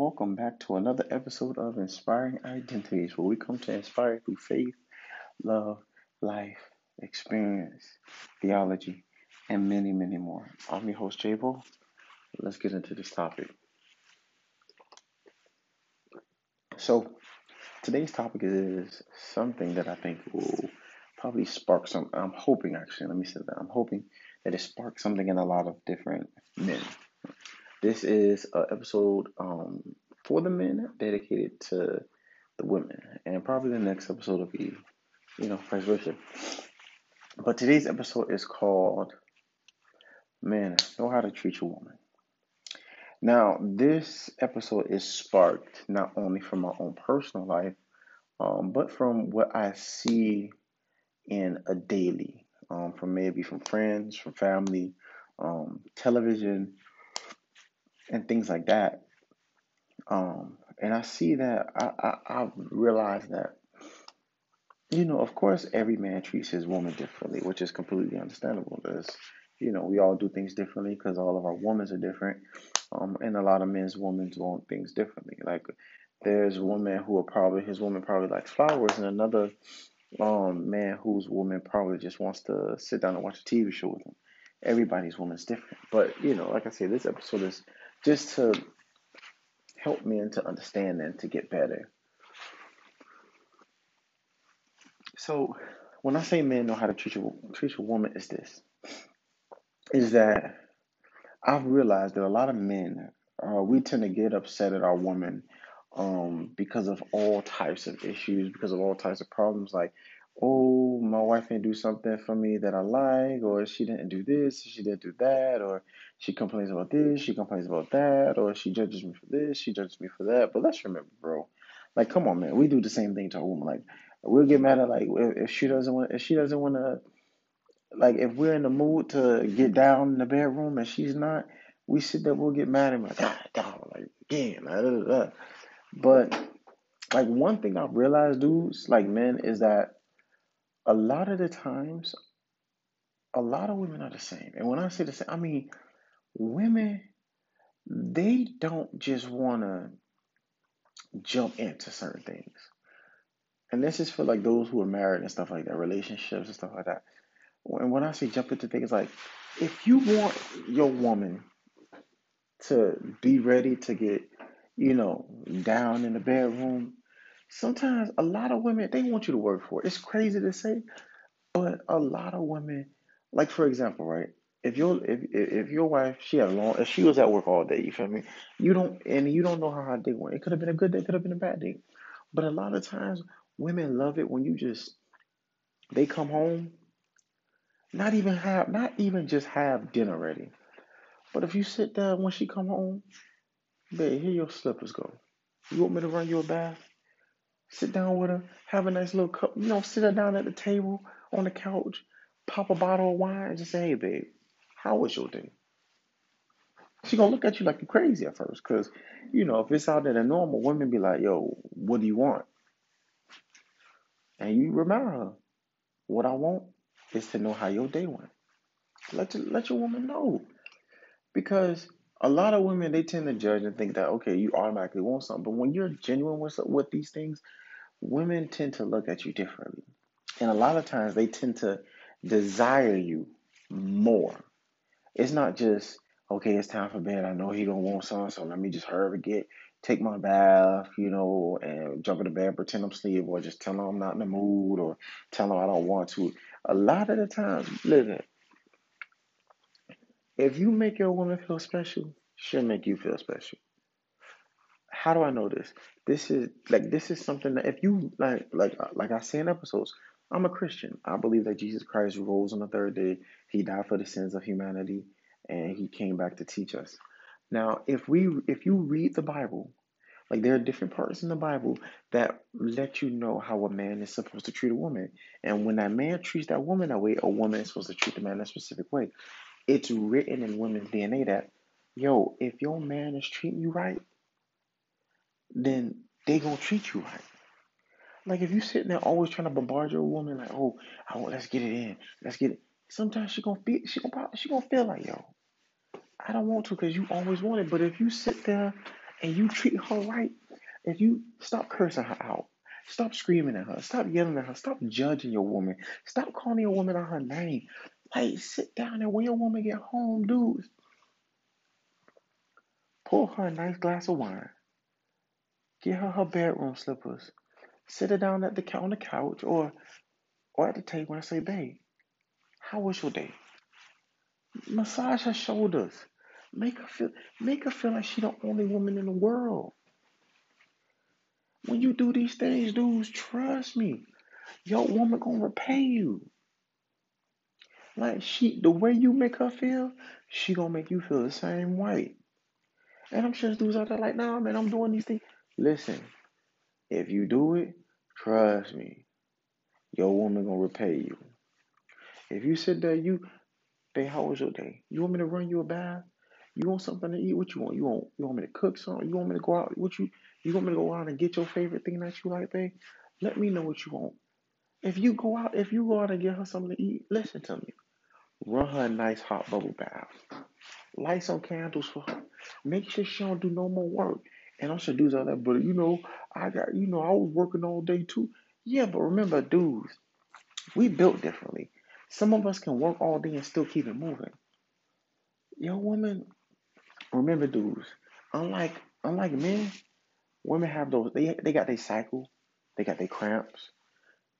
welcome back to another episode of Inspiring Identities, where we come to inspire through faith, love, life, experience, theology, and many, many more. I'm your host, j-Bo. Let's get into this topic. So, today's topic is something that I think will probably spark some, I'm hoping that it sparks something in a lot of different men. This is an episode for the men, dedicated to the women, and probably the next episode will be, vice versa. But today's episode is called "Men Know How to Treat Your Woman." Now, this episode is sparked not only from my own personal life, but from what I see in a daily, from friends, from family, television, and things like that. And I see that, I realize that, of course, every man treats his woman differently, which is completely understandable. Because, we all do things differently because all of our women are different. And a lot of men's women want things differently. Like, there's women who are his woman probably likes flowers, and another man whose woman probably just wants to sit down and watch a TV show with him. Everybody's woman's different. But, like I say, this episode is just to help men to understand and to get better. So when I say men know how to treat your woman, is that I've realized that a lot of men, we tend to get upset at our woman because of all types of issues, because of all types of problems, like, oh, my wife didn't do something for me that I like, or she didn't do this, she didn't do that, or she complains about this, she complains about that, or she judges me for this, she judges me for that. But let's remember, bro, like, come on, man, we do the same thing to our woman. Like, we'll get mad at, like, if she doesn't want to, like, if we're in the mood to get down in the bedroom and she's not, we sit there, we'll get mad at her, like, damn. But, like, one thing I've realized, dudes, like men, is that a lot of the times, a lot of women are the same. And when I say the same, I mean, women, they don't just want to jump into certain things. And this is for, like, those who are married and stuff like that, relationships and stuff like that. And when I say jump into things, like, if you want your woman to be ready to get, down in the bedroom, sometimes a lot of women, they want you to work for it. It's crazy to say, but a lot of women, like, for example, right? If your wife, if she was at work all day, you feel me? You don't know how her day went. It could have been a good day, could have been a bad day. But a lot of times, women love it when they come home, not even just have dinner ready. But if you sit there when she come home, babe, here your slippers go. You want me to run you a bath? Sit down with her, have a nice little cup, sit her down at the table, on the couch, pop a bottle of wine, and just say, hey, babe, how was your day? She gonna look at you like you're crazy at first, because, if it's out there, the normal women be like, yo, what do you want? And you remember her, what I want is to know how your day went. Let your woman know. Because a lot of women, they tend to judge and think that, okay, you automatically want something. But when you're genuine with these things, women tend to look at you differently. And a lot of times, they tend to desire you more. It's not just, okay, it's time for bed. I know he don't want something, so let me just hurry and take my bath, and jump in the bed, pretend I'm asleep, or just tell him I'm not in the mood, or tell him I don't want to. A lot of the times, listen, if you make your woman feel special, she'll make you feel special. How do I know this? This is something that if you, like I say in episodes, I'm a Christian. I believe that Jesus Christ rose on the third day. He died for the sins of humanity, and he came back to teach us. Now, if you read the Bible, like, there are different parts in the Bible that let you know how a man is supposed to treat a woman. And when that man treats that woman that way, a woman is supposed to treat the man in a specific way. It's written in women's DNA that, yo, if your man is treating you right, then they gonna treat you right. Like, if you sitting there always trying to bombard your woman, like, oh, let's get it in, let's get it. Sometimes she gonna feel like, yo, I don't want to because you always want it. But if you sit there and you treat her right, if you stop cursing her out, stop screaming at her, stop yelling at her, stop judging your woman, stop calling your woman out her name. Like, sit down and when your woman get home, dudes, pour her a nice glass of wine. Get her her bedroom slippers. Sit her down at the, on the couch or at the table and say, babe, how was your day? Massage her shoulders. Make her feel like she's the only woman in the world. When you do these things, dudes, trust me, your woman gonna repay you. Like the way you make her feel, she gonna make you feel the same way. And I'm sure dudes out there like, nah, man, I'm doing these things. Listen, if you do it, trust me, your woman gonna repay you. If you sit there, babe, how was your day? You want me to run you a bath? You want something to eat? What you want? You want me to cook something? You want me to go out? You want me to go out and get your favorite thing that you like, babe? Let me know what you want. If you go out and get her something to eat, listen to me. Run her a nice hot bubble bath. Light some candles for her. Make sure she don't do no more work. And I'm sure dudes are like, but I was working all day too. Yeah, but remember, dudes, we built differently. Some of us can work all day and still keep it moving. Your woman, remember, dudes, unlike men, women have those, they got their cycle, they got their cramps,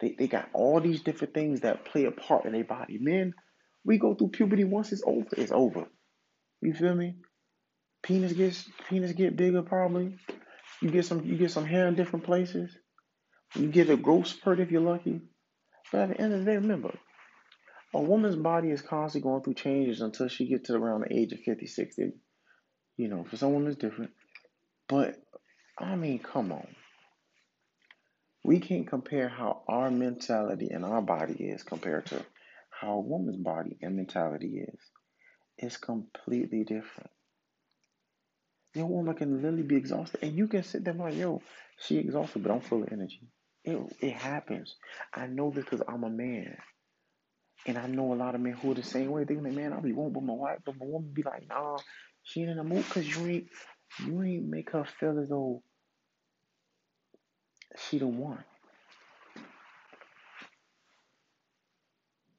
they got all these different things that play a part in their body. Men, we go through puberty once it's over, it's over. You feel me? Penis get bigger probably. You get some hair in different places. You get a growth spurt if you're lucky. But at the end of the day, remember, a woman's body is constantly going through changes until she gets to around the age of 50, 60. You know, for some women it's different. But I mean, come on. We can't compare how our mentality and our body is compared to how a woman's body and mentality is. It's completely different. Your woman can literally be exhausted, and you can sit there and be like, yo, she exhausted, but I'm full of energy. It happens. I know this because I'm a man. And I know a lot of men who are the same way. They like, man, I'll be one with my wife, but my woman be like, nah, she ain't in the mood because you ain't make her feel as though she the one.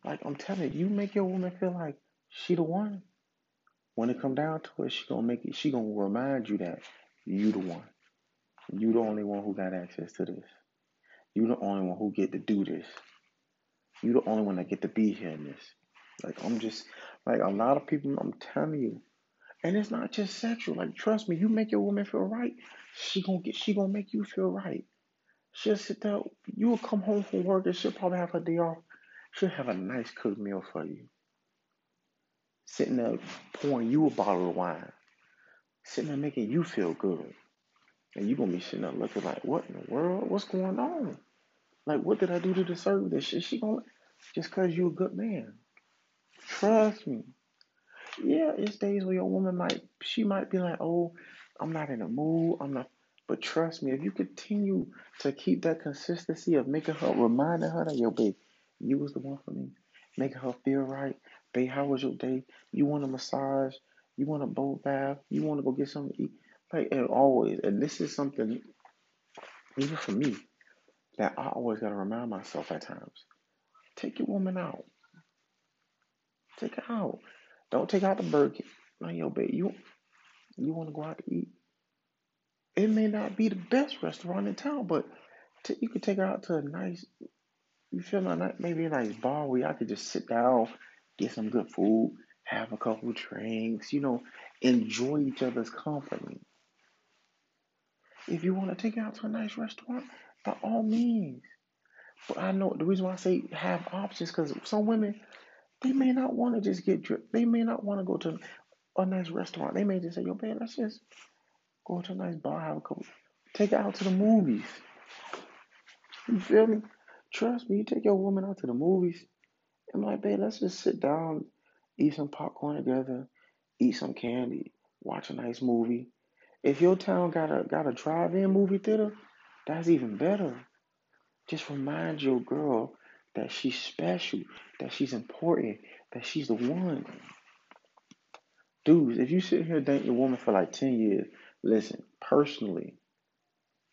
Like, I'm telling you, make your woman feel like she the one. When it come down to it, she gonna remind you that you the one. You the only one who got access to this. You the only one who get to do this. You the only one that get to be here in this. Like, I'm just, like, a lot of people, I'm telling you. And it's not just sexual. Like, trust me, you make your woman feel right, she gonna make you feel right. She'll sit there, you'll come home from work and she'll probably have her day off. She'll have a nice cooked meal for you. Sitting there pouring you a bottle of wine. Sitting there making you feel good. And you're gonna be sitting there looking like, what in the world? What's going on? Like, what did I do to deserve this? She gonna, just because you a good man. Trust me. Yeah, it's days where your woman might be like, oh, I'm not in the mood. But trust me, if you continue to keep that consistency of reminding her that, yo, babe, you was the one for me. Making her feel right. Babe, how was your day? You want a massage? You want a bowl bath? You want to go get something to eat? Like, and always, and this is something, even for me, that I always got to remind myself at times. Take your woman out. Take her out. Don't take out the burger. Like, yo, babe, you want to go out to eat? It may not be the best restaurant in town, but you could take her out to a nice, you feel like maybe a nice bar where I could just sit down, get some good food, have a couple drinks, you know, enjoy each other's company. If you want to take her out to a nice restaurant, by all means. But I know the reason why I say have options, because some women, they may not want to just get dripped. They may not want to go to a nice restaurant. They may just say, yo, babe, let's just go to a nice bar, have a couple. Take her out to the movies. You feel me? Trust me, you take your woman out to the movies. I'm like, babe, let's just sit down, eat some popcorn together, eat some candy, watch a nice movie. If your town got a drive-in movie theater, that's even better. Just remind your girl that she's special, that she's important, that she's the one. Dudes, if you sit here dating your woman for like 10 years, Listen, personally,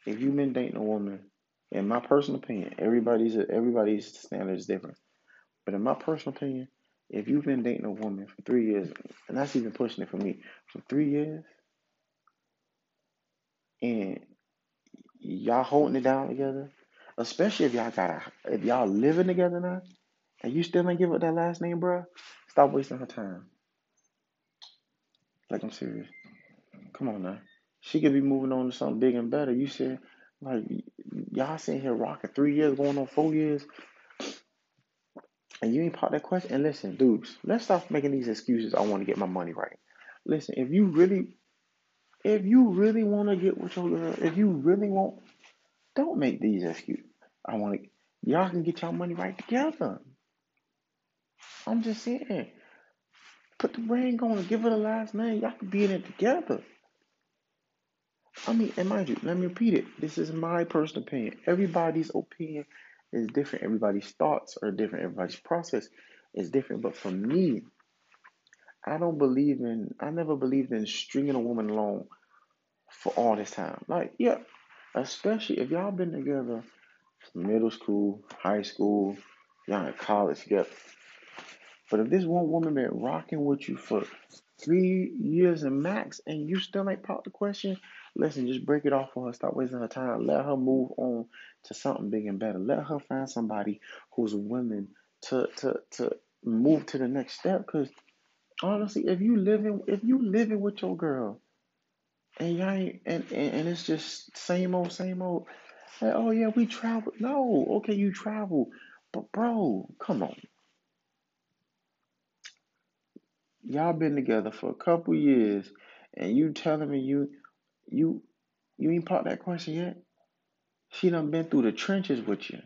if you've been dating a woman, in my personal opinion, everybody's standard is different. But in my personal opinion, if you've been dating a woman for 3 years, and that's even pushing it for me, for 3 years, and y'all holding it down together, especially if y'all living together now, and you still ain't give up that last name, bro, stop wasting her time. Like, I'm serious. Come on now. She could be moving on to something big and better. You said, like, y'all sitting here rocking 3 years, going on 4 years, and you ain't pop that question. And listen, dudes, let's stop making these excuses. I want to get my money right. Listen, if you really want to get with your girl, if you really want, don't make these excuses. Y'all can get y'all money right together. I'm just saying, put the ring on and give her the last name. Y'all can be in it together. I mean, and mind you, let me repeat it. This is my personal opinion. Everybody's opinion is different. Everybody's thoughts are different. Everybody's process is different. But for me, I never believed in stringing a woman along for all this time. Like, yeah, especially if y'all been together from middle school, high school, y'all in college together. But if this one woman been rocking with you for 3 years and max, and you still ain't popped the question, listen, just break it off for her. Stop wasting her time. Let her move on to something big and better. Let her find somebody who's willing to move to the next step. Because honestly, if you living with your girl, and y'all ain't, and it's just same old, like, oh yeah, we travel. No, okay, you travel, but bro, come on. Y'all been together for a couple years, and you telling me you ain't popped that question yet? She done been through the trenches with you.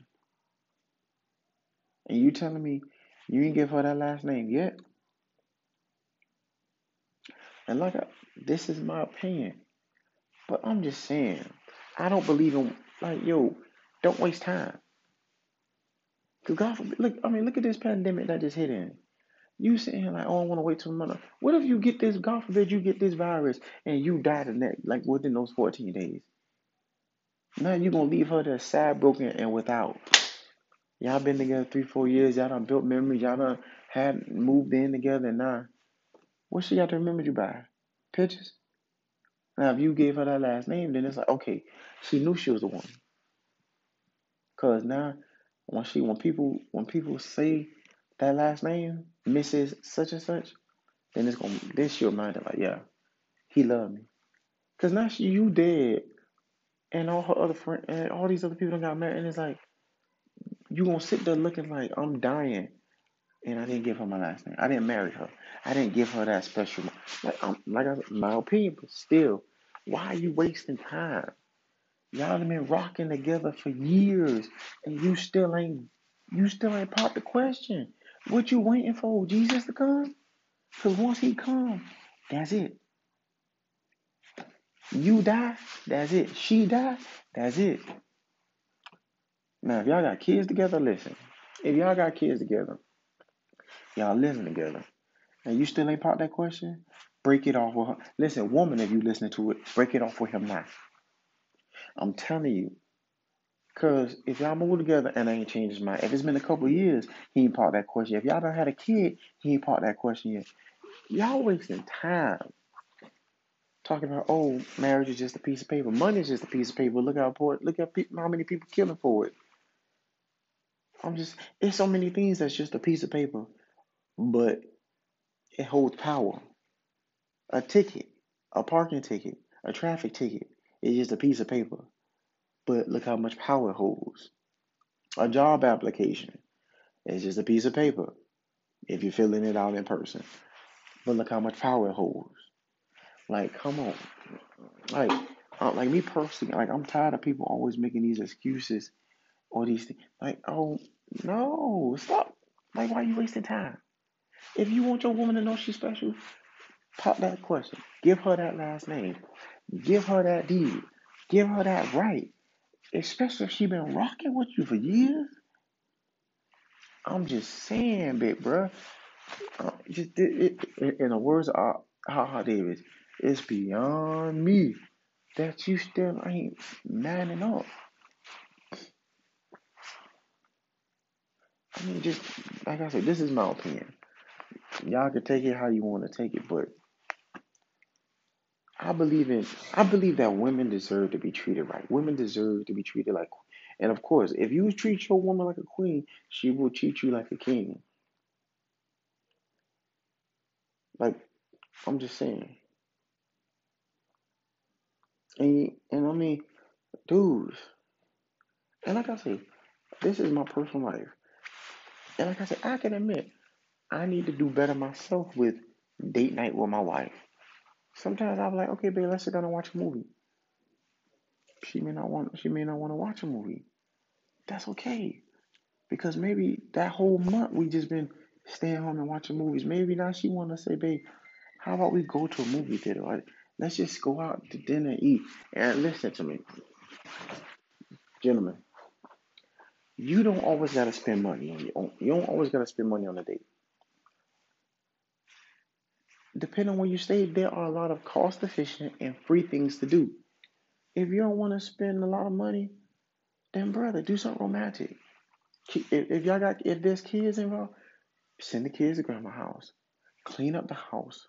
And you telling me you ain't give her that last name yet? And this is my opinion. But I'm just saying, I don't believe in, like, yo, don't waste time. Because God forbid, look at this pandemic that just hit in. You sitting here like, oh, I want to wait till Monday. What if you get this, God forbid, you get this virus and you die the next, like within those 14 days? Now you're going to leave her there sad, broken, and without. Y'all been together 3-4 years. Y'all done built memories. Y'all done had moved in together. And now, what she got to remember you by? Pictures? Now, if you gave her that last name, then it's like, okay, she knew she was the one. Because now, when people say that last name, Mrs. Such and Such, then she'll remind her, like, yeah, he loved me. Because now you dead, and all her other friends, and all these other people done got married, and it's like, you gonna sit there looking like, I'm dying, and I didn't give her my last name. I didn't marry her. I didn't give her that special, my opinion, but still, why are you wasting time? Y'all have been rocking together for years, and you still ain't popped the question. What you waiting for? Jesus to come? Because once he comes, that's it. You die, that's it. She die, that's it. Now, if y'all got kids together, listen. If y'all got kids together, y'all living together, and you still ain't popped that question, break it off with her. Listen, woman, if you listening to it, break it off with him now. I'm telling you. Because if y'all move together and I ain't changed his mind, if it's been a couple of years, he ain't part that question. If y'all done had a kid, he ain't part that question yet. Y'all wasting time talking about, oh, marriage is just a piece of paper. Money is just a piece of paper. Look how many people killing for it. It's so many things that's just a piece of paper, but it holds power. A ticket, a parking ticket, a traffic ticket is just a piece of paper. But look how much power it holds. A job application is just a piece of paper if you're filling it out in person. But look how much power it holds. Like, come on. Like me personally, like, I'm tired of people always making these excuses or these things. Like, oh, no, stop. Like, why are you wasting time? If you want your woman to know she's special, pop that question. Give her that last name. Give her that deed. Give her that right. Especially if she been rocking with you for years. I'm just saying, big bruh. In the words of Haha Davis, it's beyond me. that you still ain't manning up. I mean, just like I said, this is my opinion. Y'all can take it how you want to take it, but I believe that women deserve to be treated right. Women deserve to be treated like, and of course, if you treat your woman like a queen, she will treat you like a king. Like, I'm just saying. And I mean, dudes. And like I say, this is my personal life. And like I said, I can admit, I need to do better myself with date night with my wife. Sometimes I'm like, okay, babe, let's sit down and watch a movie. She may not want to watch a movie. That's okay. Because maybe that whole month we just been staying home and watching movies. Maybe now she want to say, babe, how about we go to a movie theater? Like, let's just go out to dinner and eat. And listen to me. Gentlemen, you don't always got to spend money on your own. You don't always got to spend money on a date. Depending on where you stay, there are a lot of cost-efficient and free things to do. If you don't want to spend a lot of money, then brother, do something romantic. If there's kids involved, send the kids to grandma's house, clean up the house,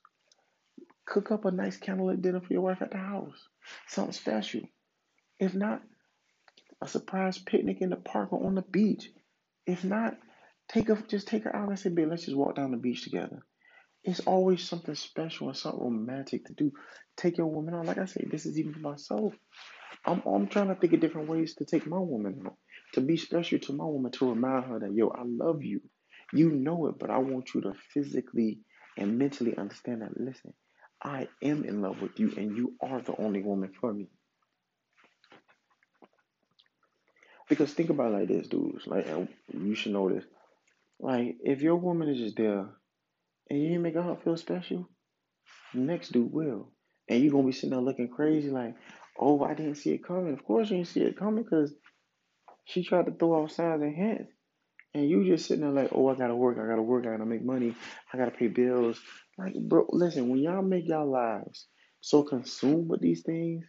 cook up a nice candlelit dinner for your wife at the house, something special. If not, a surprise picnic in the park or on the beach. If not, just take her out and say, babe, let's just walk down the beach together. It's always something special and something romantic to do. Take your woman out. Like I say, this is even for myself. I'm trying to think of different ways to take my woman out, to be special to my woman, to remind her that, yo, I love you. You know it, but I want you to physically and mentally understand that, listen, I am in love with you, and you are the only woman for me. Because think about it like this, dudes. Like, you should know this. Like, if your woman is just there, and you ain't making her feel special, the next dude will. And you're going to be sitting there looking crazy like, oh, I didn't see it coming. Of course you didn't see it coming because she tried to throw out signs and hints. And you just sitting there like, oh, I got to work, I got to make money, I got to pay bills. Like, bro, listen, when y'all make y'all lives so consumed with these things,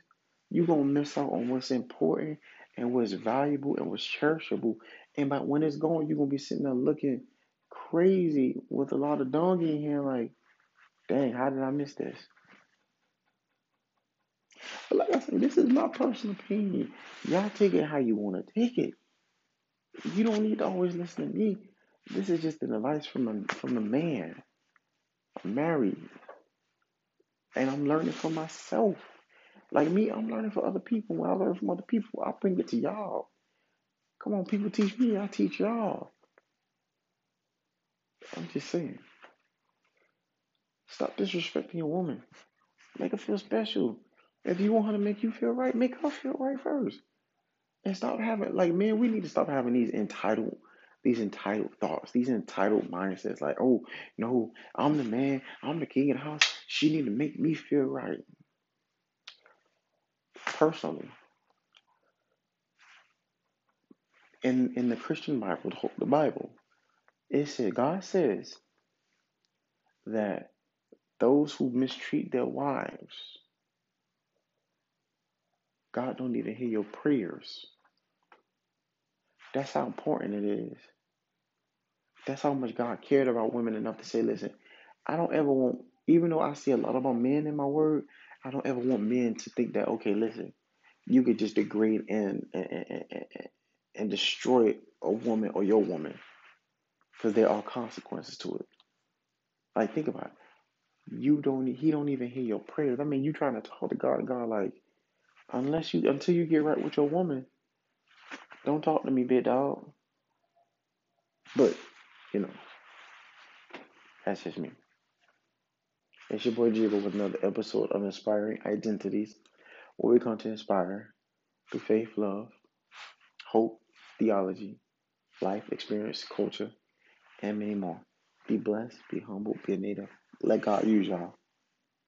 you're going to miss out on what's important and what's valuable and what's cherishable. And by when it's gone, you're going to be sitting there looking crazy with a lot of donkey in here, like, dang, how did I miss this? But like I said, this is my personal opinion. Y'all take it how you want to take it. You don't need to always listen to me. This is just an advice from a man. I'm married, and I'm learning for myself. Like me, I'm learning for other people. When I learn from other people, I bring it to y'all. Come on, people teach me, I teach y'all. I'm just saying. Stop disrespecting your woman. Make her feel special. If you want her to make you feel right, make her feel right first. And stop having, like, man, we need to stop having these entitled thoughts, these entitled mindsets. Like, oh, no, I'm the man. I'm the king of the house. She need to make me feel right. Personally. In the Christian Bible, the Bible, it said, God says that those who mistreat their wives, God don't even hear your prayers. That's how important it is. That's how much God cared about women enough to say, listen, I don't ever want, even though I see a lot about men in my word, I don't ever want men to think that, okay, listen, you could just degrade and destroy a woman or your woman. Because there are consequences to it. Like, think about it. He don't even hear your prayers. I mean, you trying to talk to God, and God like, until you get right with your woman, don't talk to me, big dog. But, you know, that's just me. It's your boy j-Bo with another episode of Inspiring Identities, where we come to inspire through faith, love, hope, theology, life, experience, culture, and many more. Be blessed, be humble, be a native. Let God use y'all.